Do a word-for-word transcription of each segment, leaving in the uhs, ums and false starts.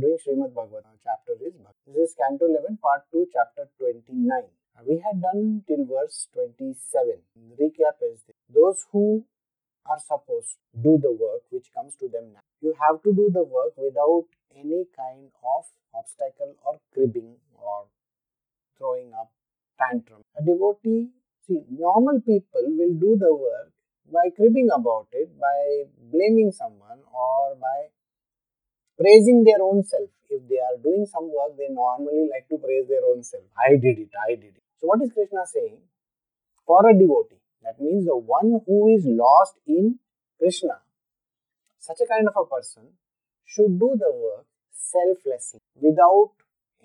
are doing Srimad Bhagavatam. Chapter is Bhakti. This is Canto eleven, Part two, Chapter twenty-nine. We had done till verse twenty-seven. Recap is this. Those who are supposed to do the work which comes to them now. You have to do the work without any kind of obstacle or cribbing or throwing up tantrum. A devotee, see, normal people will do the work by cribbing about it, by blaming someone or by praising their own self. If they are doing some work, they normally like to praise their own self. I did it, I did it. So what is Krishna saying? For a devotee, that means the one who is lost in Krishna, such a kind of a person should do the work selflessly, without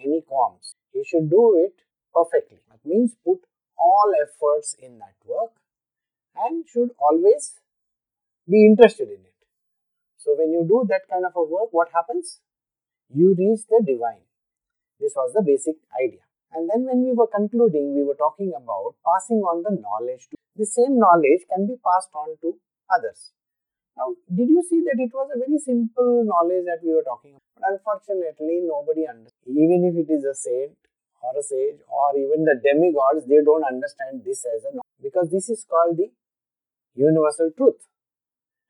any qualms. He should do it perfectly. That means put all efforts in that work and should always be interested in it. So when you do that kind of a work, what happens? You reach the divine. This was the basic idea. And then when we were concluding, we were talking about passing on the knowledge. To the same knowledge can be passed on to others. Now, did you see that it was a very simple knowledge that we were talking about? But unfortunately, nobody understands. Even if it is a saint or a sage or even the demigods, they don't understand this as a knowledge. Because this is called the universal truth.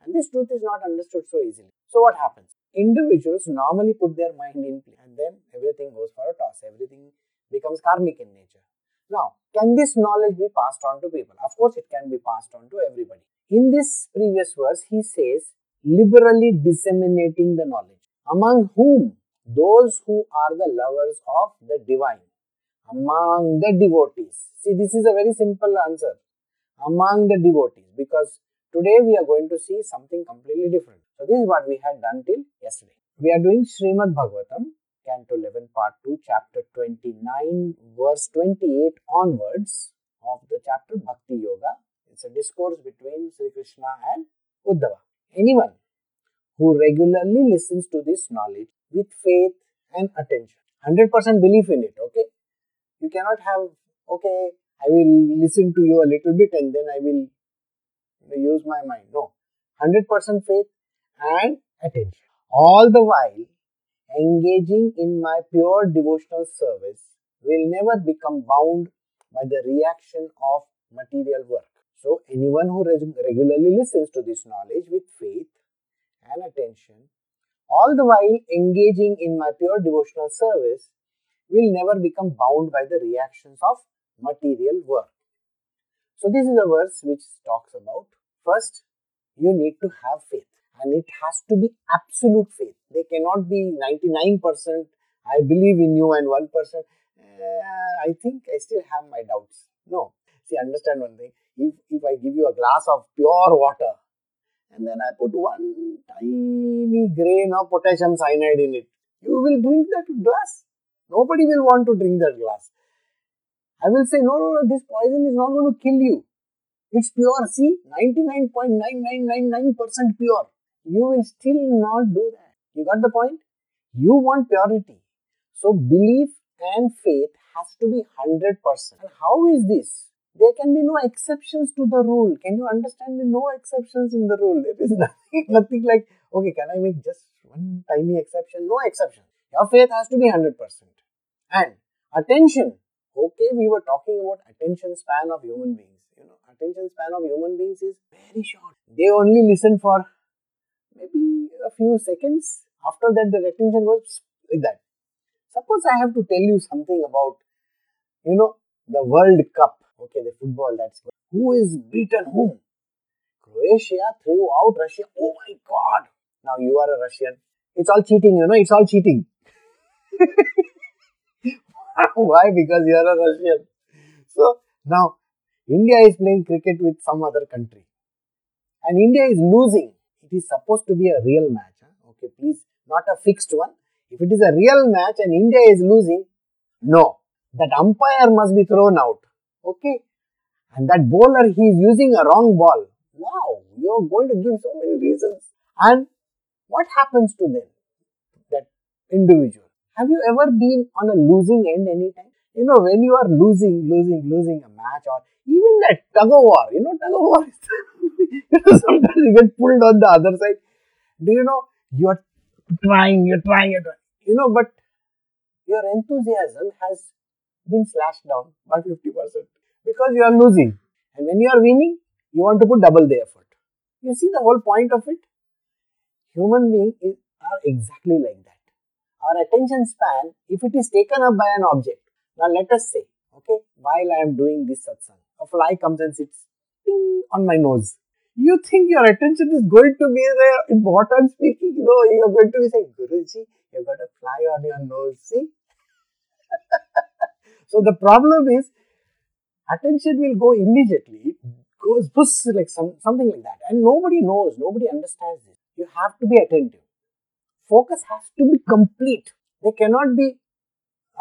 And this truth is not understood so easily. So what happens? Individuals normally put their mind in play and then everything goes for a toss. Everything becomes karmic in nature. Now, can this knowledge be passed on to people? Of course, it can be passed on to everybody. In this previous verse, he says, liberally disseminating the knowledge. Among whom? Those who are the lovers of the divine. Among the devotees. See, this is a very simple answer. Among the devotees. Because today we are going to see something completely different. So, this is what we had done till yesterday. We are doing Srimad Bhagavatam, Canto eleven, Part two, Chapter twenty-nine, Verse twenty-eight onwards of the chapter Bhakti Yoga. It's a discourse between Sri Krishna and Uddhava. Anyone who regularly listens to this knowledge with faith and attention, one hundred percent belief in it, okay? You cannot have, okay, I will listen to you a little bit and then I will use my mind. No, one hundred percent faith and attention. All the while, engaging in my pure devotional service will never become bound by the reaction of material work. So, anyone who regularly listens to this knowledge with faith and attention, all the while engaging in my pure devotional service, will never become bound by the reactions of material work. So, this is a verse which talks about, first, you need to have faith. And it has to be absolute faith. They cannot be ninety-nine percent, I believe in you, and one percent, uh, I think I still have my doubts. No. See, understand one thing. If, if I give you a glass of pure water and then I put one tiny grain of potassium cyanide in it, you will drink that glass. Nobody will want to drink that glass. I will say, no, no, no, this poison is not going to kill you. It's pure, see, ninety-nine point nine nine nine nine percent pure. You will still not do that. You got the point? You want purity. So, belief and faith has to be one hundred percent. And how is this? There can be no exceptions to the rule. Can you understand? There are no exceptions in the rule. There is nothing, nothing like, okay, can I make just one tiny exception? No exception. Your faith has to be one hundred percent. And attention. Okay, we were talking about attention span of human beings. You know, attention span of human beings is very short. They only listen for maybe a few seconds. After that, the attention goes like that. Suppose I have to tell you something about, you know, the World Cup. Okay, the football, that's good. Who is beaten whom? Croatia threw out Russia. Oh my God! Now you are a Russian. It's all cheating, you know, it's all cheating. Why? Because you are a Russian. So, now, India is playing cricket with some other country. And India is losing. It is supposed to be a real match. Huh? Okay, please, not a fixed one. If it is a real match and India is losing, no. That umpire must be thrown out. Okay. And that bowler, he is using a wrong ball. Wow, you are going to give so many reasons. And what happens to them? That individual. Have you ever been on a losing end anytime? You know, when you are losing, losing, losing a match or even that tug of war, you know, tug of war is you know, sometimes you get pulled on the other side. Do you know, you are trying, you are trying, you are trying. you know, but your enthusiasm has been slashed down by fifty percent because you are losing. And when you are winning, you want to put double the effort. You see the whole point of it? Human beings are exactly like that. Our attention span, if it is taken up by an object, now let us say, okay, while I am doing this satsang, a fly comes and sits ding, on my nose. You think your attention is going to be there in what I am speaking? No, you are going to be saying, Guruji, you have got a fly on your nose, see? So the problem is, attention will go immediately, it goes bus, like some, something like that. And nobody knows, nobody understands this. You have to be attentive. Focus has to be complete. They cannot be,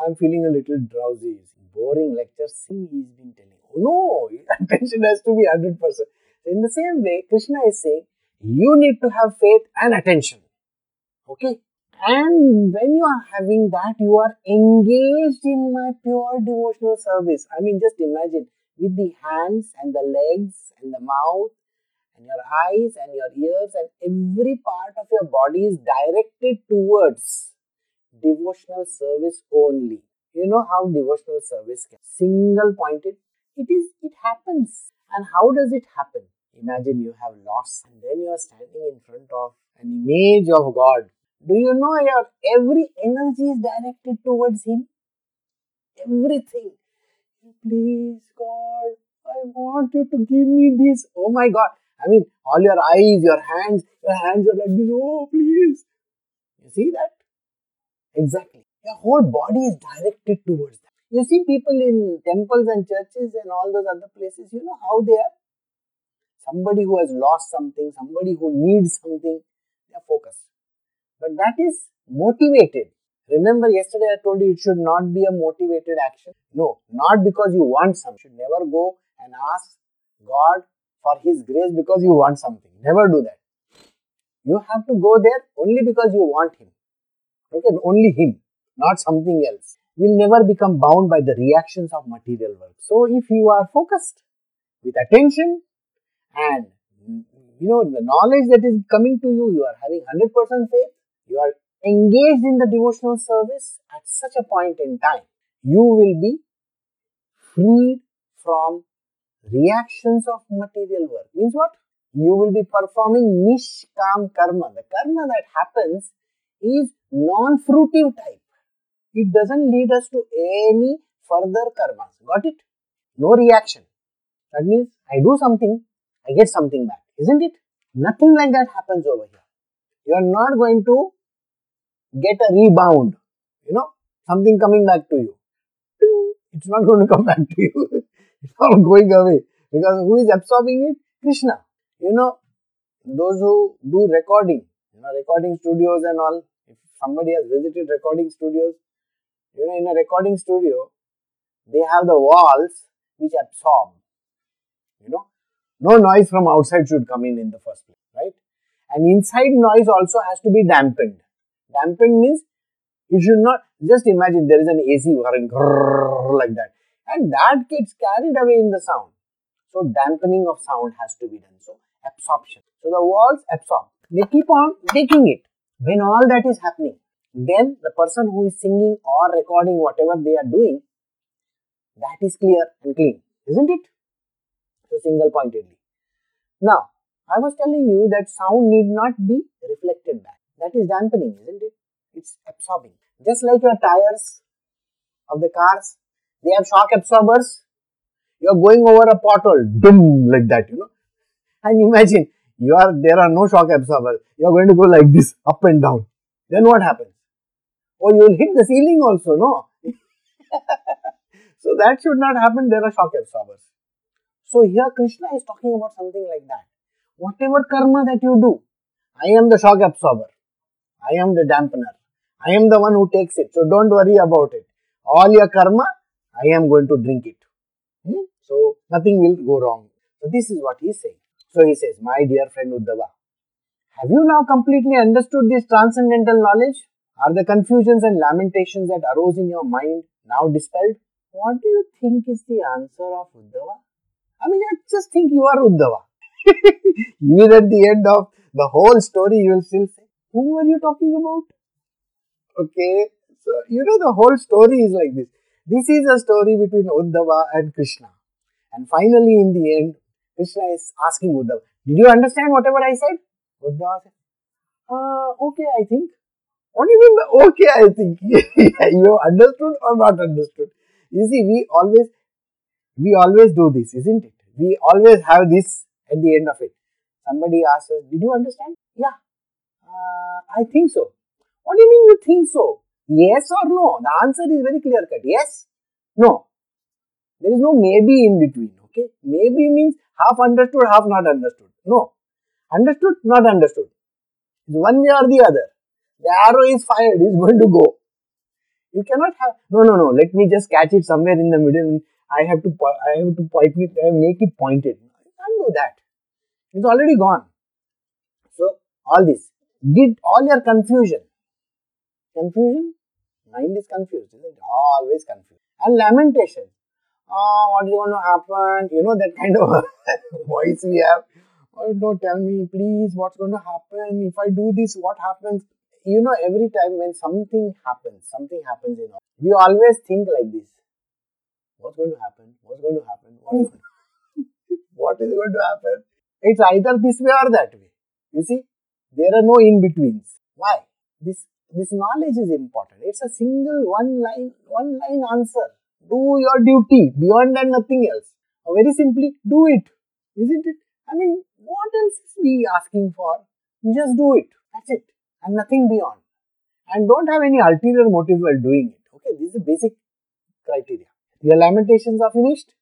I am feeling a little drowsy, boring lecture, see, he has been telling. No, attention has to be one hundred percent. In the same way, Krishna is saying, you need to have faith and attention. Okay? And when you are having that, you are engaged in my pure devotional service. I mean, just imagine, with the hands and the legs and the mouth and your eyes and your ears and every part of your body is directed towards devotional service only. You know how devotional service can single pointed. It is, it happens. And how does it happen? Imagine you have lost and then you are standing in front of an image of God. Do you know your every energy is directed towards Him? Everything. Please God, I want you to give me this. Oh my God. I mean, all your eyes, your hands, your hands are like this. Oh, please. You see that? Exactly. Your whole body is directed towards that. You see people in temples and churches and all those other places, you know how they are? Somebody who has lost something, somebody who needs something, they are focused. But that is motivated. Remember yesterday I told you it should not be a motivated action. No, not because you want something. You should never go and ask God for His grace because you want something. Never do that. You have to go there only because you want Him. Okay, only Him, not something else. You will never become bound by the reactions of material world. So if you are focused with attention and you know the knowledge that is coming to you, you are having one hundred percent faith, you are engaged in the devotional service at such a point in time, you will be freed from reactions of material work. Means what? You will be performing nishkam karma. The karma that happens is non-fruitive type. It doesn't lead us to any further karma. Got it? No reaction. That means I do something, I get something back. Isn't it? Nothing like that happens over here. You are not going to get a rebound, you know, something coming back to you. It's not going to come back to you. It's all going away. Because who is absorbing it? Krishna. You know, those who do recording, you know, recording studios and all. If somebody has visited recording studios, you know, in a recording studio, they have the walls which absorb, you know. No noise from outside should come in in the first place, right? And inside noise also has to be dampened. Dampened means you should not, just imagine there is an A C going like that and that gets carried away in the sound. So dampening of sound has to be done. So absorption. So the walls absorb. They keep on taking it. When all that is happening, then the person who is singing or recording whatever they are doing, that is clear and clean, isn't it? So single pointedly. Now, I was telling you that sound need not be reflected back. That is dampening, isn't it? It's absorbing. Just like your tires of the cars, they have shock absorbers. You are going over a pothole, boom, like that, you know. And imagine, you are there are no shock absorbers. You are going to go like this, up and down. Then what happens? Oh, you will hit the ceiling also, no? So that should not happen. There are shock absorbers. So here Krishna is talking about something like that. Whatever karma that you do, I am the shock absorber. I am the dampener. I am the one who takes it. So don't worry about it. All your karma, I am going to drink it. Hmm? So nothing will go wrong. So this is what he is saying. So he says, my dear friend Uddhava, have you now completely understood this transcendental knowledge? Are the confusions and lamentations that arose in your mind now dispelled? What do you think is the answer of Uddhava? I mean, I just think you are Uddhava. Even at the end of the whole story, you will still say, who were you talking about? Okay, so you know the whole story is like this. This is a story between Uddhava and Krishna. And finally, in the end, Krishna is asking Uddhava, did you understand whatever I said? Uddhava said, uh, okay, I think. What do you mean by okay, I think? You have understood or not understood? You see, we always, we always do this, isn't it? We always have this at the end of it. Somebody asks us, did you understand? Yeah, uh, I think so. What do you mean you think so? Yes or no? The answer is very clear cut. Yes, no. There is no maybe in between, okay? Maybe means half understood, half not understood. No. Understood, not understood. One way or the other. The arrow is fired, it's going to go. You cannot have, no, no, no, let me just catch it somewhere in the middle. I have to, I have to point it, I make it pointed. You can't do that. It's already gone. So, all this. Get all your confusion. Confusion? Mind is confused, isn't it? Always confused. And lamentation. Oh, what is going to happen? You know that kind of voice we have. Oh, don't tell me, please, what's going to happen? If I do this, what happens? You know, every time when something happens, something happens, you know, we always think like this. What's going to happen? What's going to happen? What's going to what is going to happen? It's either this way or that way. You see, there are no in-betweens. Why? This This knowledge is important. It's a single one line, one line answer. Do your duty. Beyond that, nothing else. Or very simply, do it. Isn't it? I mean, what else is we asking for? Just do it. That's it. And nothing beyond. And don't have any ulterior motive while doing it. Okay, this is the basic criteria. Your lamentations are finished.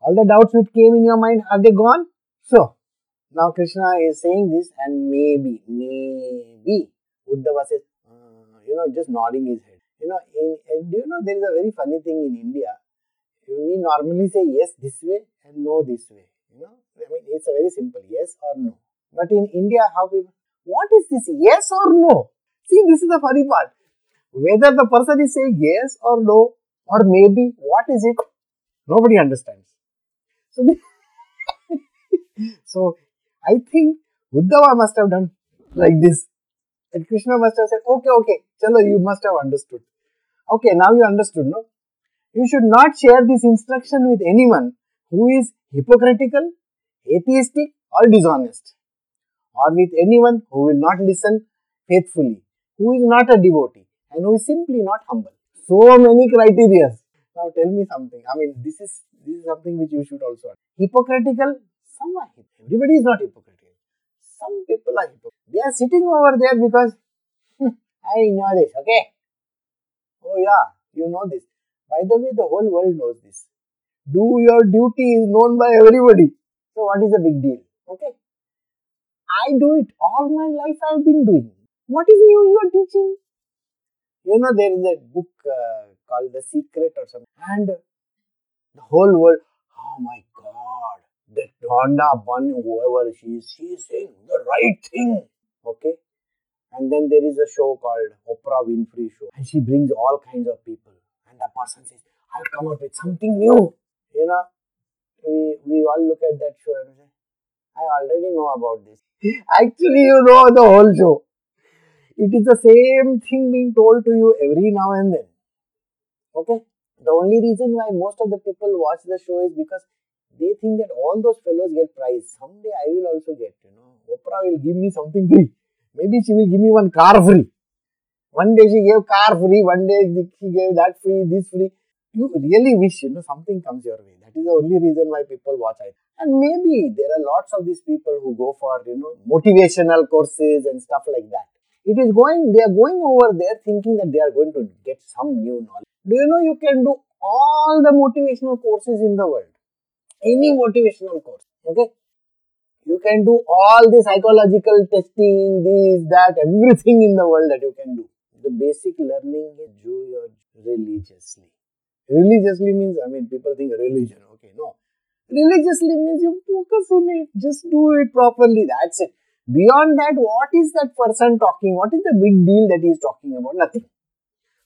All the doubts which came in your mind, are they gone? So, now Krishna is saying this and maybe, maybe, Uddhava says, you know, just nodding his head. You know, in, in, do you know there is a very funny thing in India? We normally say yes this way and no this way. You know, I mean, it's a very simple yes or no. But in India, how people, what is this yes or no? See, this is the funny part. Whether the person is saying yes or no or maybe, what is it? Nobody understands. So, the, so I think Uddhava must have done like this. And Krishna must have said, okay, okay, chalo, you must have understood. Okay, now you understood, no? You should not share this instruction with anyone who is hypocritical, atheistic or dishonest. Or with anyone who will not listen faithfully, who is not a devotee and who is simply not humble. So many criteria. Now tell me something. I mean, this is, this is something which you should also understand. Hypocritical, some are hypocritical. Everybody is not hypocritical. Some people are hypocritical. They are sitting over there because hmm, I know this, okay? Oh yeah, you know this. By the way, the whole world knows this. Do your duty is known by everybody. So what is the big deal? Okay? I do it. All my life I have been doing. What is you you are teaching? You know there is a book uh, called The Secret or something. And the whole world, oh my God. That Rhonda one, whoever she is, she is saying the right thing. Okay. And then there is a show called Oprah Winfrey Show. And she brings all kinds of people. And the person says, I've come up with something new. You know, we, we all look at that show and say, I already know about this. Actually, you know the whole show. It is the same thing being told to you every now and then. Okay. The only reason why most of the people watch the show is because they think that all those fellows get prize. Someday I will also get, you know. Oprah will give me something free. Maybe she will give me one car free. One day she gave car free, one day she gave that free, this free. You really wish, you know, something comes your way. That is the only reason why people watch it. And maybe there are lots of these people who go for, you know, motivational courses and stuff like that. It is going, they are going over there thinking that they are going to get some new knowledge. Do you know you can do all the motivational courses in the world? Any motivational course, okay? You can do all the psychological testing, this, that, everything in the world that you can do. The basic learning is do your religiously. Religiously means, I mean, people think religion, okay, no. Religiously means you focus on it, just do it properly, that's it. Beyond that, what is that person talking? What is the big deal that he is talking about? Nothing.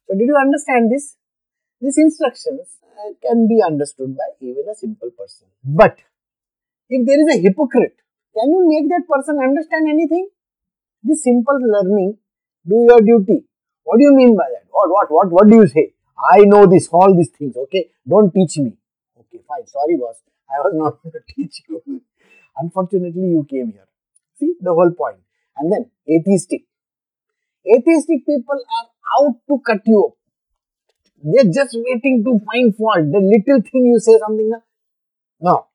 So, did you understand this? These instructions uh, can be understood by even a simple person. But if there is a hypocrite, can you make that person understand anything? This simple learning, do your duty. What do you mean by that? What, what, what, what do you say? I know this, all these things, okay? Don't teach me. Okay, fine. Sorry, boss. I was not going to teach you. Unfortunately, you came here. See, the whole point. And then, atheistic. Atheistic people are out to cut you up. They are just waiting to find fault. The little thing you say something, no,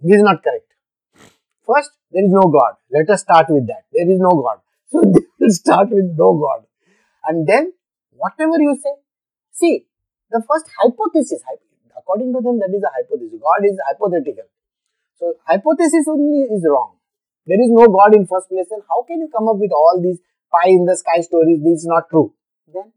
this is not correct. First, there is no God. Let us start with that. There is no God. So, they will start with no God. And then, whatever you say, see, the first hypothesis, according to them, that is a hypothesis. God is hypothetical. So, hypothesis only is wrong. There is no God in first place. Then, how can you come up with all these pie in the sky stories? This is not true. Then,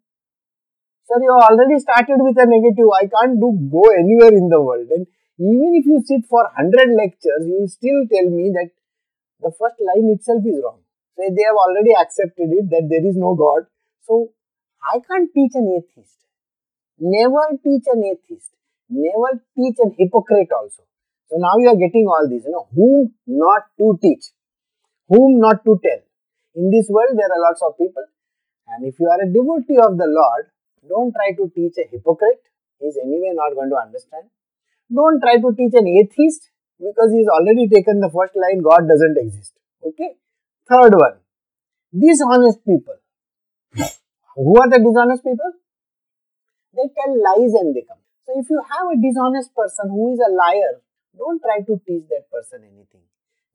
sir, you have already started with a negative. I can't do go anywhere in the world. And even if you sit for one hundred lectures, you will still tell me that the first line itself is wrong. So they have already accepted it that there is no God. So I can't teach an atheist. Never teach an atheist. Never teach an hypocrite also. So now you are getting all these, you know, whom not to teach, whom not to tell. In this world, there are lots of people. And if you are a devotee of the Lord, don't try to teach a hypocrite. He is anyway not going to understand. Don't try to teach an atheist because he has already taken the first line, God doesn't exist. Okay. Third one, dishonest people. Who are the dishonest people? They tell lies and they come. So if you have a dishonest person who is a liar, don't try to teach that person anything.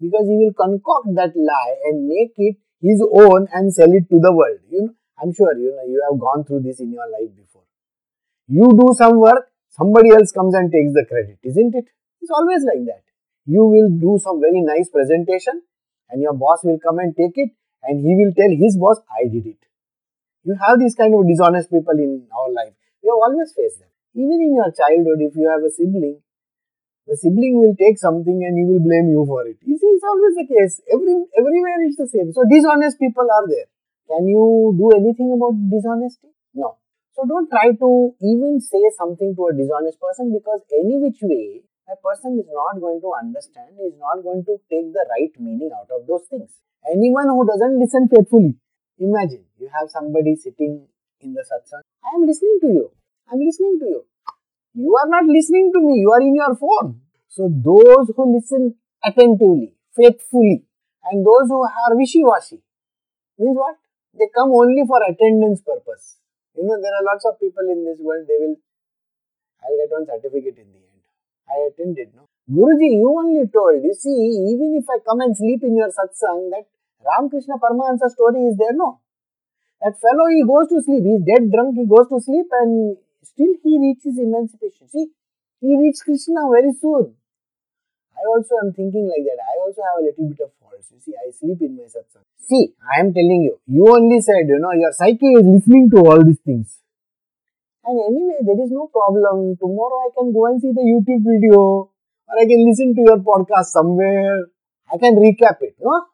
Because he will concoct that lie and make it his own and sell it to the world. You know, I'm sure you know you have gone through this in your life before. You do some work, somebody else comes and takes the credit, isn't it? It's always like that. You will do some very nice presentation and your boss will come and take it and he will tell his boss, I did it. You have these kind of dishonest people in our life. We have always faced them. Even in your childhood, if you have a sibling, the sibling will take something and he will blame you for it. You see, it's always the case. Every, everywhere it's the same. So, dishonest people are there. Can you do anything about dishonesty? No. So, don't try to even say something to a dishonest person because any which way, that person is not going to understand, is not going to take the right meaning out of those things. Anyone who doesn't listen faithfully. Imagine, you have somebody sitting in the satsang. I am listening to you. I am listening to you. You are not listening to me, you are in your phone. So those who listen attentively, faithfully, and those who are wishy-washy, means what? They come only for attendance purpose. You know, there are lots of people in this world, they will, I'll get one certificate in the end. I attended, no? Guruji, you only told, you see, even if I come and sleep in your satsang, that Ramakrishna Paramahansa story is there, no? That fellow, he goes to sleep, he's dead drunk, he goes to sleep and still he reaches emancipation. See, he reaches Krishna very soon. I also am thinking like that. I also have a little bit of faults. You see, I sleep in my satsang. See, I am telling you, you only said, you know, your psyche is listening to all these things. And anyway, there is no problem. Tomorrow I can go and see the YouTube video or I can listen to your podcast somewhere. I can recap it, no?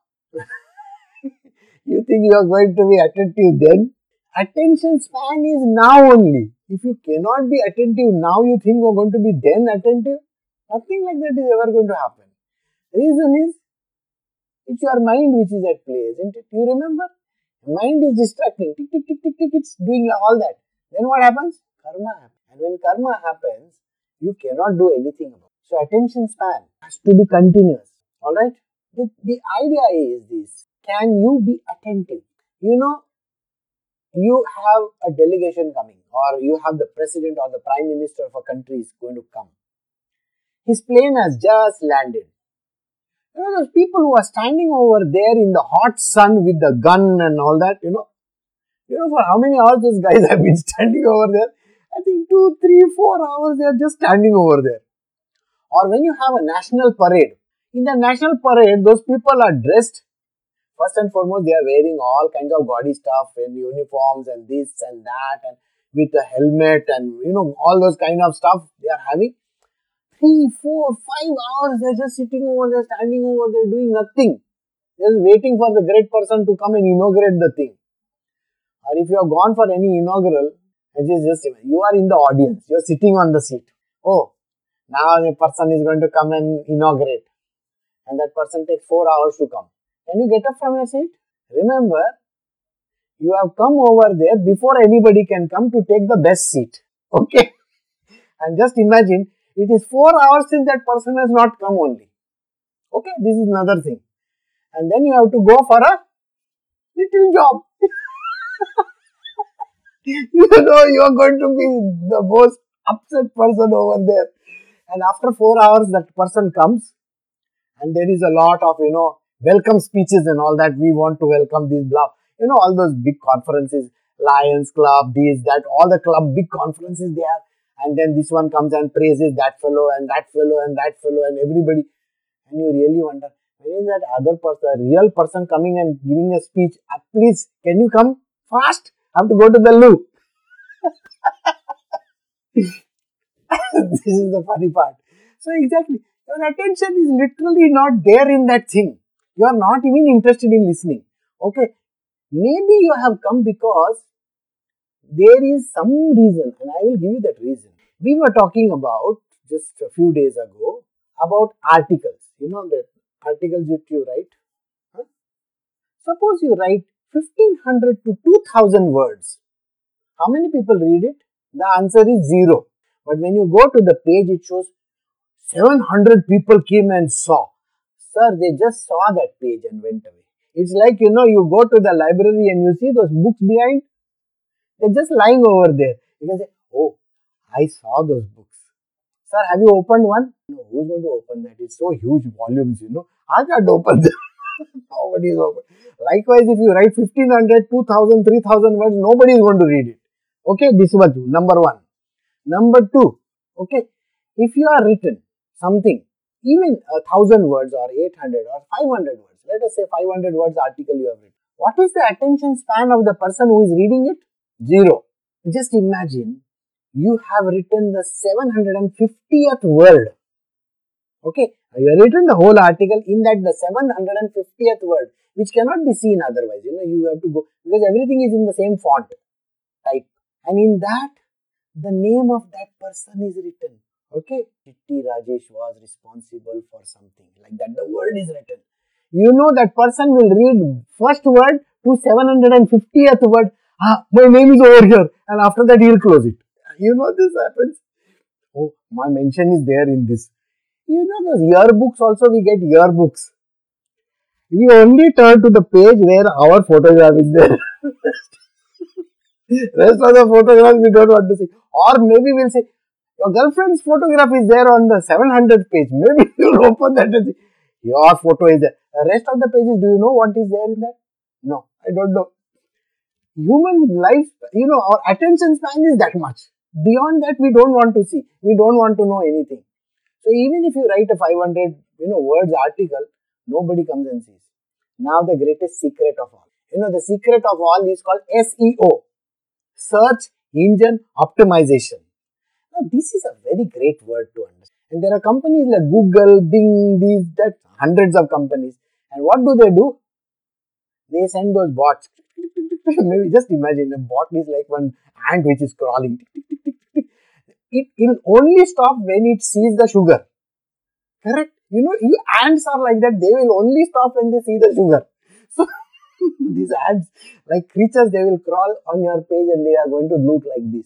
You think you are going to be attentive then? Attention span is now only. If you cannot be attentive now, you think you are going to be then attentive? Nothing like that is ever going to happen. Reason is, it's your mind which is at play, isn't it? You remember? Mind is distracting. Tick, tick, tick, tick, tick, it's doing all that. Then what happens? Karma happens. And when karma happens, you cannot do anything about it. So attention span has to be continuous. Alright? The, the idea is this. Can you be attentive? You know, you have a delegation coming or you have the president or the prime minister of a country is going to come. His plane has just landed. You know those people who are standing over there in the hot sun with the gun and all that, you know. You know for how many hours those guys have been standing over there? I think two, three, four hours they are just standing over there. Or when you have a national parade. In the national parade, those people are dressed. First and foremost, they are wearing all kinds of gaudy stuff and uniforms and this and that and with a helmet and you know all those kind of stuff they are having. Three, four, five hours they are just sitting over there, standing over there, doing nothing. They are waiting for the great person to come and inaugurate the thing. Or if you have gone for any inaugural, just, just you are in the audience, you are sitting on the seat. Oh, now the person is going to come and inaugurate and that person takes four hours to come. Can you get up from your seat? Remember, You have come over there before anybody can come to take the best seat. Okay? And just imagine, it is four hours since that person has not come only. Okay? This is another thing. And then you have to go for a little job. You know, you are going to be the most upset person over there. And after four hours, that person comes. And there is a lot of, you know, welcome speeches and all that. We want to welcome these blah. You know, all those big conferences, Lions Club, these, that, all the club, big conferences they have. And then this one comes and praises that fellow and that fellow and that fellow and everybody. And you really wonder, where is that other person, real person coming and giving a speech? Uh, please, can you come fast? I have to go to the loo. This is the funny part. So exactly, your attention is literally not there in that thing. You are not even interested in listening. Okay, maybe you have come because there is some reason, and I will give you that reason. We were talking about, just a few days ago, about articles. You know that articles that you write. Huh? Suppose you write fifteen hundred to two thousand words. How many people read it? The answer is zero. But when you go to the page, it shows seven hundred people came and saw. Sir, they just saw that page and went away. It's like, you know, you go to the library and you see those books behind. They're just lying over there. You can say, oh, I saw those books. Sir, have you opened one? No, who's going to open that? It's so huge volumes, you know. I can't open them. Nobody is open. Likewise, if you write fifteen hundred, two thousand, three thousand words, nobody is going to read it. Okay, this was number one. Number two, okay, if you are written something, even a thousand words or eight hundred or five hundred words, let us say five hundred words article you have written. What is the attention span of the person who is reading it? Zero. Just imagine, you have written the seven hundred fiftieth word. Okay, you have written the whole article, in that the seven hundred fiftieth word, which cannot be seen otherwise, you know, you have to go, because everything is in the same font type, and in that, the name of that person is written. Okay, Chitti Rajesh was responsible for something, like that the word is written. You know that person will read first word to seven hundred fiftieth word, ah, my name is over here, and after that he will close it. You know this happens. Oh, my mention is there in this. You know those yearbooks also, we get yearbooks. We only turn to the page where our photograph is there. Rest of the photographs we don't want to see. Or maybe we'll say, your girlfriend's photograph is there on the seven hundredth page. Maybe you'll open that and see, your photo is there. The rest of the pages, do you know what is there in that? No, I don't know. Human life, you know, our attention span is that much. Beyond that, we don't want to see. We don't want to know anything. So even if you write a five hundred, you know, words article, nobody comes and sees. Now the greatest secret of all. You know, the secret of all is called S E O. Search Engine Optimization. Now this is a very great word to understand. And there are companies like Google, Bing, these, that, hundreds of companies. And what do they do? They send those bots. Maybe just imagine, a bot is like one ant which is crawling. It will only stop when it sees the sugar. Correct? You know, you ants are like that. They will only stop when they see the sugar. So, these ants, like creatures, they will crawl on your page and they are going to look like this.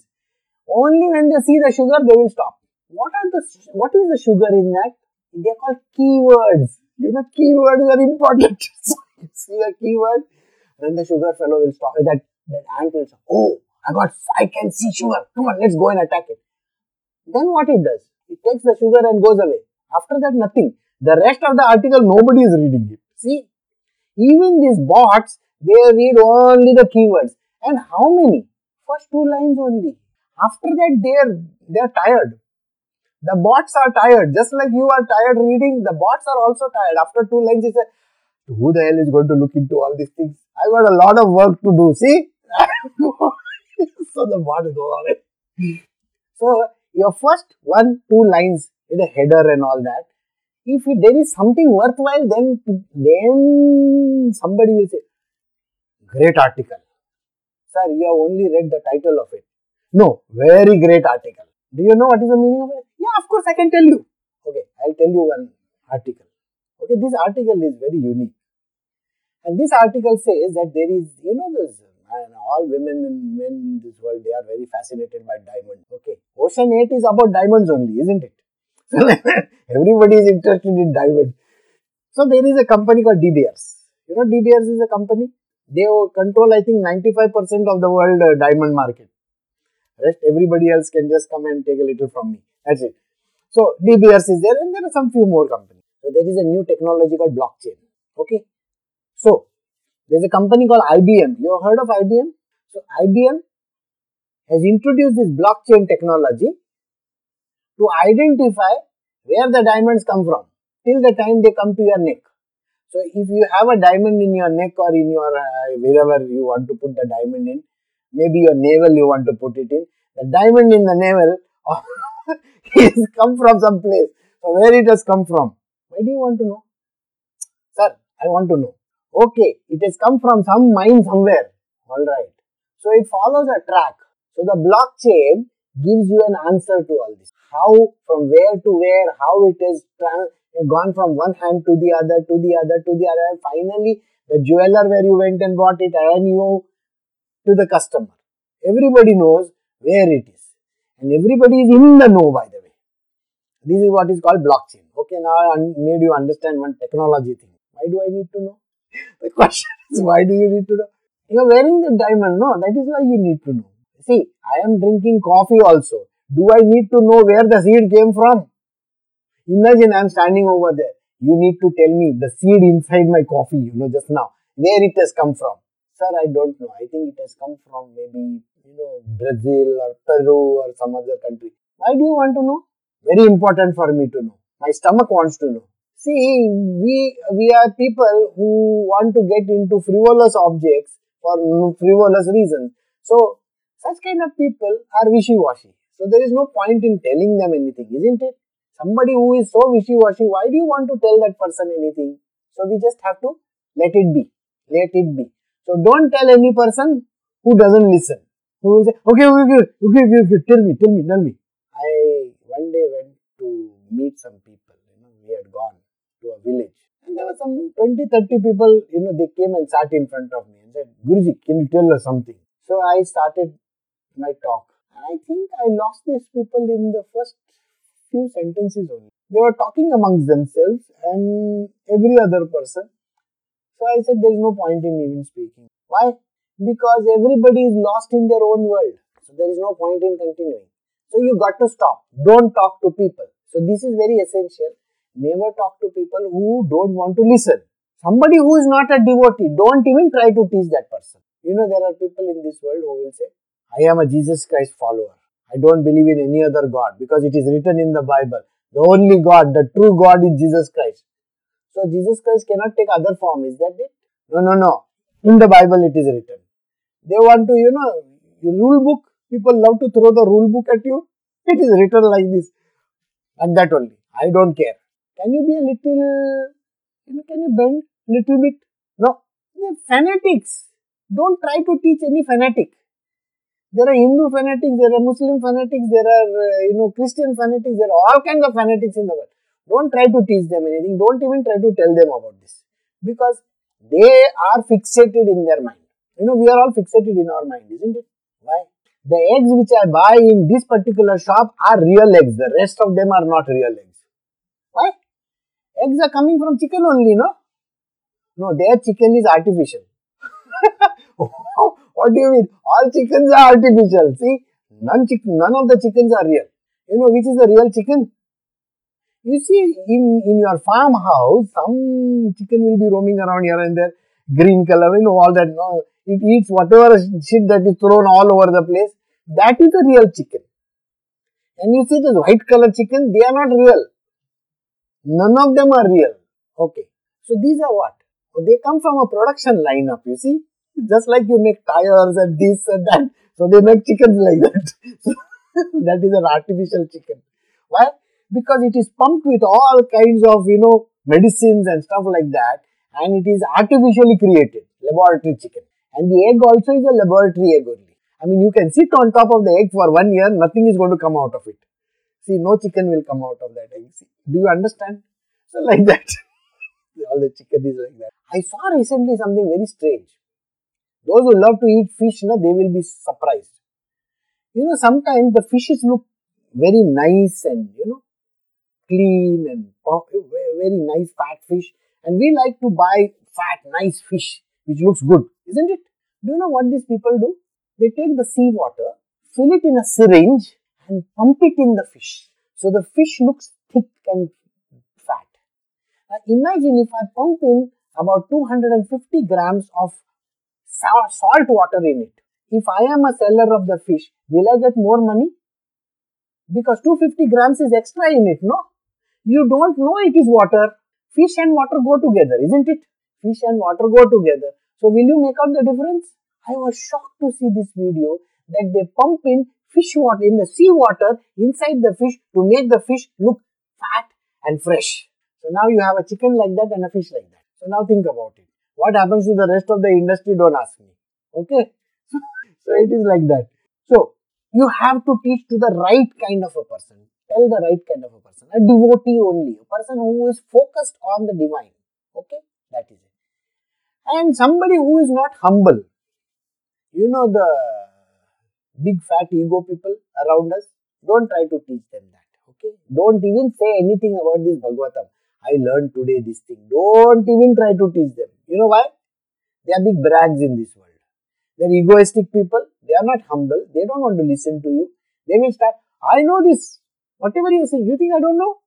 Only when they see the sugar, they will stop. What are the what is the sugar in that? They are called keywords. You know, keywords are important. So you see a keyword, then the sugar fellow will stop. That that ant will stop. Oh, I got I can see sugar. Come on, let's go and attack it. Then what it does? It takes the sugar and goes away. After that, nothing. The rest of the article, nobody is reading it. See? Even these bots, they read only the keywords. And how many? First two lines only. After that, they're they're tired. The bots are tired. Just like you are tired reading, the bots are also tired. After two lines, it's like, who the hell is going to look into all these things? I got a lot of work to do. See? So the bots go on it. So your first one, two lines with a header and all that. If there is something worthwhile, then, then somebody will say, great article. Sir, you have only read the title of it. No, very great article. Do you know what is the meaning of it? Yeah, of course I can tell you. Okay, I will tell you one article. Okay, this article is very unique. And this article says that there is, you know, those and all women and men in this world, they are very fascinated by diamonds. Okay, Ocean eight is about diamonds only, isn't it? So everybody is interested in diamonds. So there is a company called D B R S. You know, D B R S is a company. They control, I think, ninety-five percent of the world uh, diamond market. Rest everybody else can just come and take a little from me. That's it. So D B R S is there, and there are some few more companies. So there is a new technology called blockchain. Okay. So there is a company called I B M. You have heard of I B M? So I B M has introduced this blockchain technology to identify where the diamonds come from till the time they come to your neck. So if you have a diamond in your neck or in your uh, wherever you want to put the diamond in, maybe your navel you want to put it in, the diamond in the navel has come from some place. So where it has come from? Why do you want to know? Sir, I want to know. Okay, it has come from some mine somewhere. Alright. So it follows a track. So the blockchain gives you an answer to all this. How, from where to where, how it is trans- gone from one hand to the other, to the other, to the other. Finally, the jeweler where you went and bought it, and you to the customer. Everybody knows where it is. And everybody is in the know, by the way. This is what is called blockchain. Okay, now I made you understand one technology thing. Why do I need to know? The question is, why do you need to know? You are wearing the diamond, no? That is why you need to know. See, I am drinking coffee also. Do I need to know where the seed came from? Imagine I am standing over there. You need to tell me the seed inside my coffee, you know, just now. Where it has come from. Sir, I don't know. I think it has come from maybe, you know, Brazil or Peru or some other country. Why do you want to know? Very important for me to know. My stomach wants to know. See, we, we are people who want to get into frivolous objects for frivolous reasons. So, such kind of people are wishy-washy. So, there is no point in telling them anything, isn't it? Somebody who is so wishy-washy, why do you want to tell that person anything? So, we just have to let it be. Let it be. So, don't tell any person who doesn't listen. Who will say, okay, okay, okay, okay, okay, okay, tell me, tell me, tell me. I one day went to meet some people, you know, we had gone to a village. And there were some twenty, thirty people, you know, they came and sat in front of me and said, Guruji, can you tell us something? So, I started my talk. I think I lost these people in the first few sentences only. They were talking amongst themselves and every other person. So I said there is no point in even speaking. Why? Because everybody is lost in their own world. So there is no point in continuing. So you got to stop. Don't talk to people. So this is very essential. Never talk to people who don't want to listen. Somebody who is not a devotee, don't even try to teach that person. You know, there are people in this world who will say, I am a Jesus Christ follower. I don't believe in any other God because it is written in the Bible. The only God, the true God is Jesus Christ. So Jesus Christ cannot take other form. Is that it? No, no, no. In the Bible it is written. They want to, you know, the rule book. People love to throw the rule book at you. It is written like this. And that only. I don't care. Can you be a little, you know, can you bend a little bit? No. The fanatics. Don't try to teach any fanatic. There are Hindu fanatics, there are Muslim fanatics, there are, uh, you know, Christian fanatics, there are all kinds of fanatics in the world. Don't try to teach them anything. Don't even try to tell them about this. Because they are fixated in their mind. You know, we are all fixated in our mind, isn't it? Why? The eggs which I buy in this particular shop are real eggs. The rest of them are not real eggs. Why? Eggs are coming from chicken only, no? No, their chicken is artificial. What do you mean? All chickens are artificial. See, none, chicken, none of the chickens are real. You know which is the real chicken? You see, in, in your farmhouse, some chicken will be roaming around here and there, green color, you know, all that. No, it eats whatever shit that is thrown all over the place. That is the real chicken. And you see, those white color chickens, they are not real. None of them are real. Okay. So, these are what? They come from a production lineup, you see. Just like you make tires and this and that. So, they make chickens like that. That is an artificial chicken. Why? Because it is pumped with all kinds of, you know, medicines and stuff like that. And it is artificially created. Laboratory chicken. And the egg also is a laboratory egg only. I mean, you can sit on top of the egg for one year. Nothing is going to come out of it. See, no chicken will come out of that egg. See, do you understand? So, like that. All the chicken is like that. I saw recently something very strange. Those who love to eat fish, na, they will be surprised. You know, sometimes the fishes look very nice and, you know, clean and very nice fat fish. And we like to buy fat, nice fish, which looks good, isn't it? Do you know what these people do? They take the sea water, fill it in a syringe and pump it in the fish. So the fish looks thick and fat. Now imagine if I pump in about two hundred fifty grams of salt water in it. If I am a seller of the fish, will I get more money? Because two hundred fifty grams is extra in it, no? You don't know it is water. Fish and water go together, isn't it? Fish and water go together. So will you make out the difference? I was shocked to see this video that they pump in fish water, in the sea water, inside the fish to make the fish look fat and fresh. So now you have a chicken like that and a fish like that. So now think about it. What happens to the rest of the industry, don't ask me. Okay? So it is like that. So you have to teach to the right kind of a person. Tell the right kind of a person. A devotee only. A person who is focused on the divine. Okay? That is it. And somebody who is not humble. You know the big fat ego people around us. Don't try to teach them that. Okay? Don't even say anything about this Bhagavatam. I learned today this thing. Don't even try to teach them. You know why? They are big brags in this world. They are egoistic people. They are not humble. They don't want to listen to you. They will start, I know this. Whatever you are saying, you think I don't know?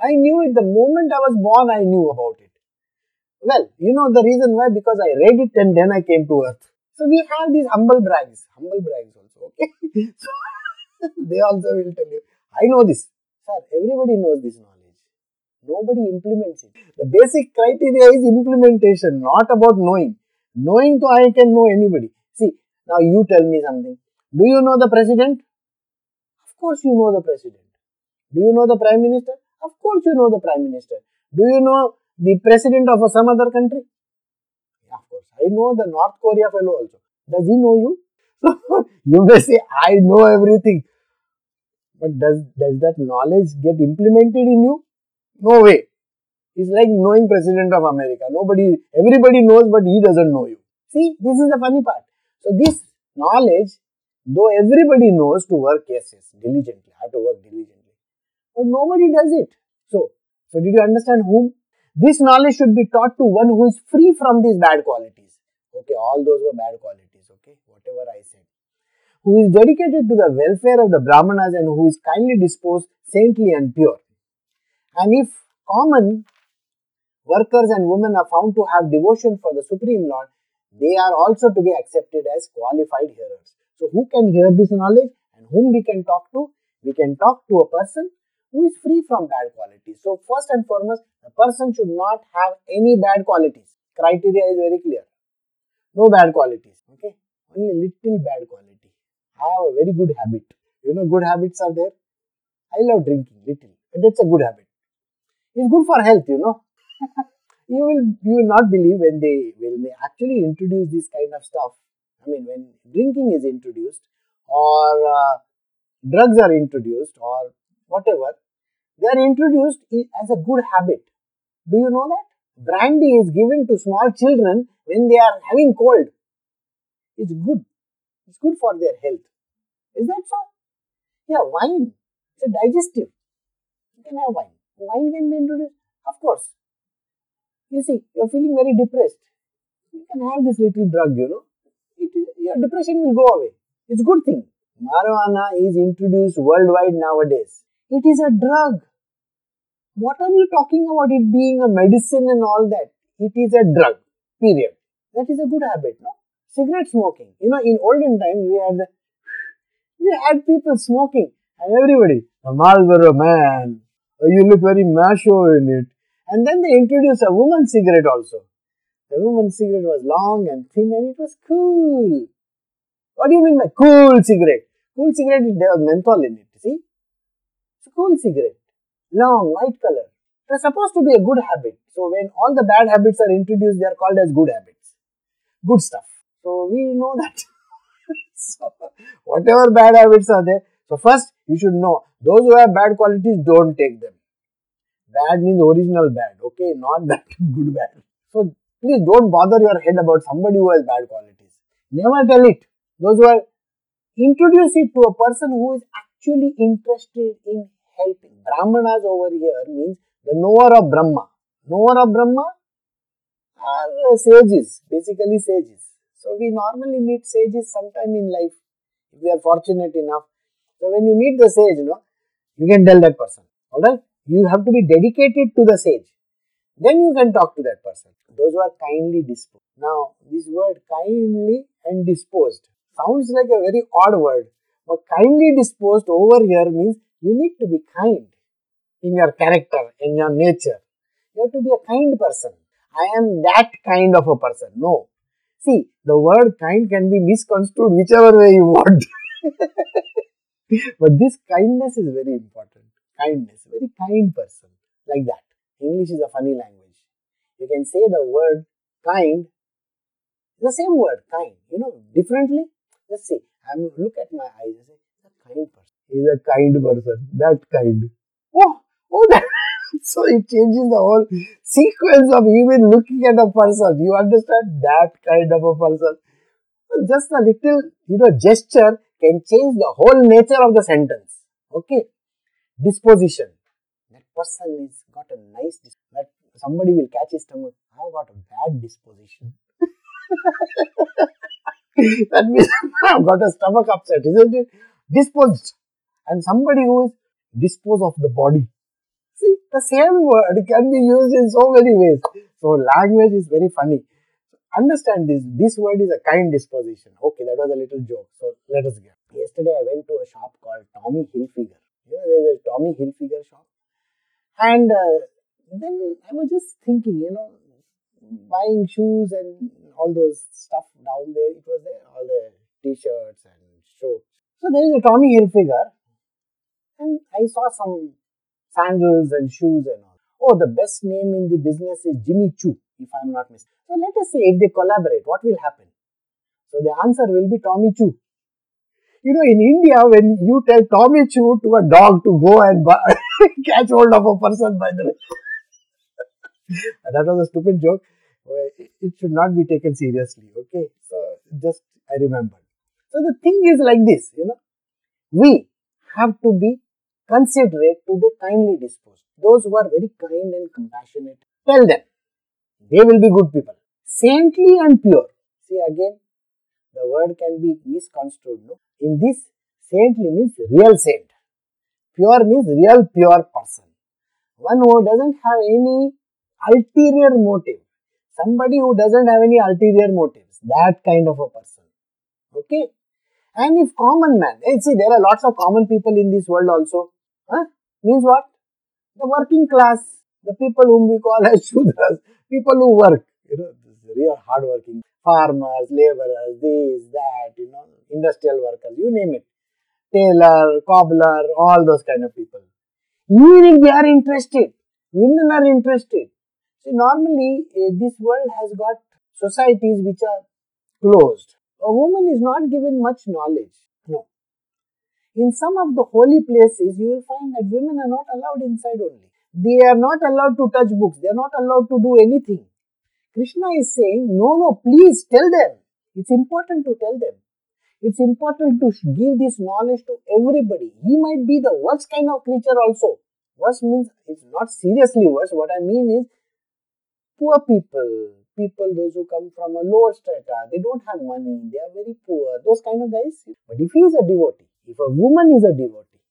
I knew it the moment I was born, I knew about it. Well, you know the reason why? Because I read it and then I came to earth. So we have these humble brags. Humble brags also, okay? So they also will tell you, I know this. Sir, everybody knows this knowledge. Nobody implements it. The basic criteria is implementation, not about knowing. Knowing to I can know anybody. See, now you tell me something. Do you know the president? Of course you know the president. Do you know the prime minister? Of course you know the prime minister. Do you know the president of some other country? Of course. I know the North Korea fellow also. Does he know you? You may say, I know everything. But does, does that knowledge get implemented in you? No way. It's like knowing president of America. Nobody, everybody knows but he doesn't know you. See, this is the funny part. So this knowledge, though everybody knows to work, yes, yes, diligently, how to work diligently. But nobody does it. So, so did you understand whom? This knowledge should be taught to one who is free from these bad qualities. Okay, all those were bad qualities, okay, whatever I said. Who is dedicated to the welfare of the Brahmanas and who is kindly disposed, saintly and pure. And if common workers and women are found to have devotion for the Supreme Lord, they are also to be accepted as qualified hearers. So who can hear this knowledge and whom we can talk to? We can talk to a person who is free from bad qualities. So first and foremost, a person should not have any bad qualities. Criteria is very clear. No bad qualities. Okay, only little bad quality. I have a very good habit. You know, good habits are there. I love drinking little. That's a good habit. It's good for health, you know. You will you will not believe when they when they actually introduce this kind of stuff. I mean, when drinking is introduced or uh, drugs are introduced or whatever, they are introduced as a good habit. Do you know that? Brandy is given to small children when they are having cold. It's good. It's good for their health. Is that so? Yeah, wine. It's a digestive. You can have wine. Wine can be introduced. Of course. You see, you're feeling very depressed. You can have this little drug, you know. It, your depression will go away. It's a good thing. Marijuana is introduced worldwide nowadays. It is a drug. What are you talking about it being a medicine and all that? It is a drug. Period. That is a good habit, no? Cigarette smoking. You know, in olden times, we had the, we had people smoking. And everybody, a Marlboro man. You look very macho in it. And then they introduced a woman's cigarette also. The woman's cigarette was long and thin and it was cool. What do you mean by cool cigarette? Cool cigarette, there was menthol in it, see? It's a cool cigarette. Long, white color. It was supposed to be a good habit. So when all the bad habits are introduced, they are called as good habits. Good stuff. So we know that. So whatever bad habits are there. So first, you should know, those who have bad qualities, don't take them. Bad means original bad, okay, not that good bad. So please don't bother your head about somebody who has bad qualities. Never tell it. Those who are, introduce it to a person who is actually interested in helping. Brahmanas over here means the knower of Brahma. Knower of Brahma are sages, basically sages. So we normally meet sages sometime in life, if we are fortunate enough. So when you meet the sage, you know, you can tell that person, alright? You have to be dedicated to the sage. Then you can talk to that person. Those who are kindly disposed. Now, this word kindly and disposed sounds like a very odd word. But kindly disposed over here means you need to be kind in your character, in your nature. You have to be a kind person. I am that kind of a person. No. See, the word kind can be misconstrued whichever way you want. But this kindness is very important. Kindness, very kind person, like that. English is a funny language. You can say the word kind, the same word kind, you know, differently. Let's see, I mean, look at my eyes and say, a kind person. He's a kind person, that kind. Oh, oh, that. So it changes the whole sequence of even looking at a person. You understand? That kind of a person. Just a little, you know, gesture can change the whole nature of the sentence. Okay. Disposition. That person is got a nice disposition. That somebody will catch his stomach. I have got a bad disposition. That means I have got a stomach upset, isn't it? Disposed. And somebody who is disposed of the body. See, the same word can be used in so many ways. So language is very funny. Understand this. This word is a kind disposition. Okay, that was a little joke. So let us get. Yesterday I went to a shop called Tommy Hilfiger. You know, there is a Tommy Hilfiger shop, and uh, then I was just thinking, you know, buying shoes and all those stuff down there, it was there, all the t-shirts and shoes. So there is a Tommy Hilfiger, and I saw some sandals and shoes and all. Oh, the best name in the business is Jimmy Choo, if I am not mistaken. So let us say if they collaborate, what will happen? So the answer will be Tommy Choo. You know, in India, when you tell Tommy Choo to a dog to go and catch hold of a person by the way. That was a stupid joke. It should not be taken seriously, okay? So, just I remembered. So, the thing is like this, you know. We have to be considerate to the kindly disposed. Those who are very kind and compassionate, tell them. They will be good people. Saintly and pure. See, again, the word can be misconstrued, no? In this, saintly means real saint. Pure means real pure person. One who doesn't have any ulterior motive. Somebody who doesn't have any ulterior motives. That kind of a person. Okay? And if common man, hey, see there are lots of common people in this world also. Huh? Means what? The working class, the people whom we call as Shudras, people who work, you know, real hard working. Farmers, laborers, this, that, you know, industrial workers, you name it. Tailor, cobbler, all those kind of people. Even if they are interested, women are interested. See, normally uh, this world has got societies which are closed. A woman is not given much knowledge. No. In some of the holy places, you will find that women are not allowed inside only. They are not allowed to touch books. They are not allowed to do anything. Krishna is saying, no, no, please tell them. It's important to tell them. It's important to give this knowledge to everybody. He might be the worst kind of creature also. Worst means, it's not seriously worse. What I mean is, poor people, people those who come from a lower strata, they don't have money, they are very poor, those kind of guys. But if he is a devotee, if a woman is a devotee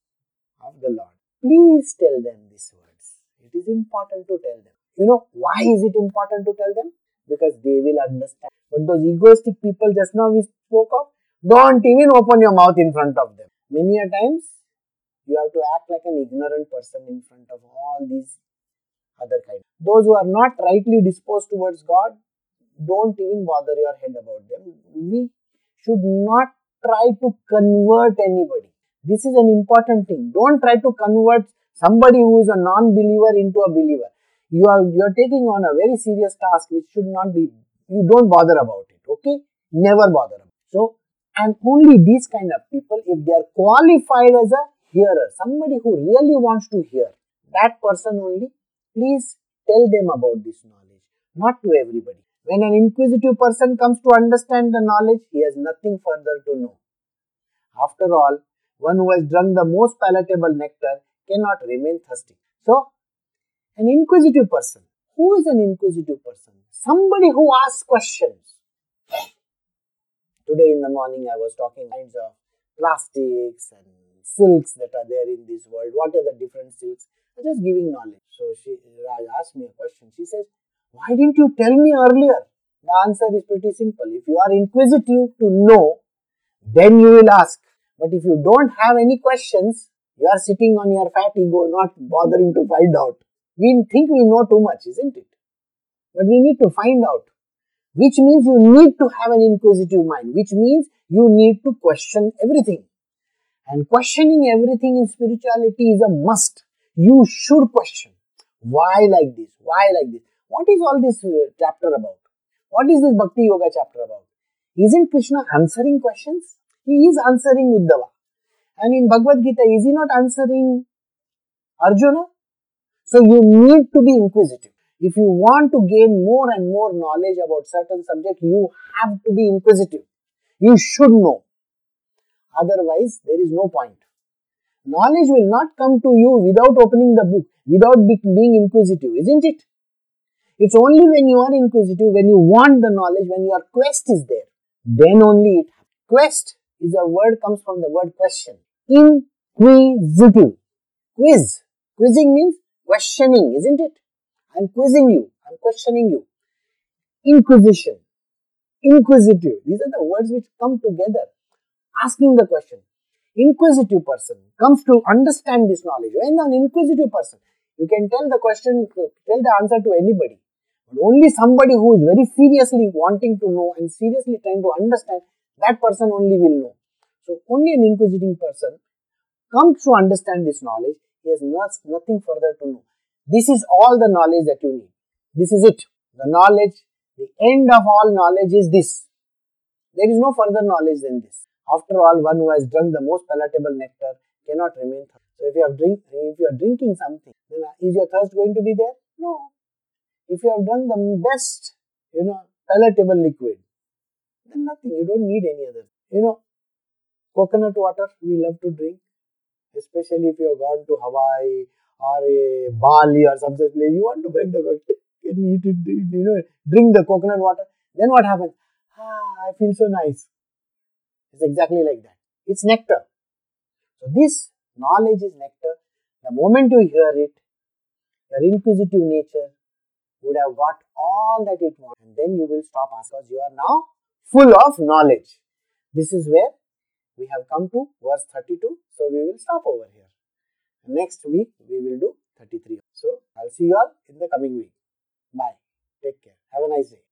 of the Lord, please tell them these words. It is important to tell them. You know, why is it important to tell them? Because they will understand. But those egoistic people just now we spoke of, don't even open your mouth in front of them. Many a times, you have to act like an ignorant person in front of all these other kind. Those who are not rightly disposed towards God, don't even bother your head about them. We should not try to convert anybody. This is an important thing. Don't try to convert somebody who is a non-believer into a believer. You are you are taking on a very serious task which should not be, you don't bother about it, okay? Never bother about it. So, and only these kind of people, if they are qualified as a hearer, somebody who really wants to hear, that person only, please tell them about this knowledge, not to everybody. When an inquisitive person comes to understand the knowledge, he has nothing further to know. After all, one who has drunk the most palatable nectar cannot remain thirsty. So, an inquisitive person. Who is an inquisitive person? Somebody who asks questions. Today in the morning I was talking kinds of plastics and silks that are there in this world. What are the different silks? I was just giving knowledge. So she Raj asked me a question. She says, why didn't you tell me earlier? The answer is pretty simple. If you are inquisitive to know, then you will ask. But if you don't have any questions, you are sitting on your fat ego, not bothering to find out. We think we know too much, isn't it? But we need to find out. Which means you need to have an inquisitive mind. Which means you need to question everything. And questioning everything in spirituality is a must. You should question. Why like this? Why like this? What is all this chapter about? What is this Bhakti Yoga chapter about? Isn't Krishna answering questions? He is answering Uddhava. And in Bhagavad Gita, is he not answering Arjuna? So you need to be inquisitive. If you want to gain more and more knowledge about certain subject, you have to be inquisitive. You should know. Otherwise, there is no point. Knowledge will not come to you without opening the book, without be- being inquisitive, isn't it? It's only when you are inquisitive, when you want the knowledge, when your quest is there, then only it happens. Quest is a word, comes from the word question. Inquisitive. Quiz. Quizzing means questioning, isn't it? I'm quizzing you. I'm questioning you. Inquisition. Inquisitive. These are the words which come together. Asking the question. Inquisitive person comes to understand this knowledge. When an inquisitive person, you can tell the question, tell the answer to anybody. But only somebody who is very seriously wanting to know and seriously trying to understand, that person only will know. So, only an inquisitive person comes to understand this knowledge. He has not, nothing further to know. This is all the knowledge that you need. This is it. The knowledge, the end of all knowledge is this. There is no further knowledge than this. After all, one who has drunk the most palatable nectar cannot remain thirsty. So, if you, have drink, if you are drinking something, then is your thirst going to be there? No. If you have drunk the best, you know, palatable liquid, then nothing, you don't need any other. You know, coconut water we love to drink, especially if you have gone to Hawaii or a Bali or some such place, you want to break the coconut, you need to you know, drink the coconut water. Then what happens? Ah, I feel so nice. It's exactly like that. It's nectar. So this knowledge is nectar. The moment you hear it, your inquisitive nature would have got all that it wants, and then you will stop asking because you are now full of knowledge. This is where we have come to verse thirty-two. So we will stop over here. Next week we will do thirty-three. So I'll see you all in the coming week. Bye. Take care. Have a nice day.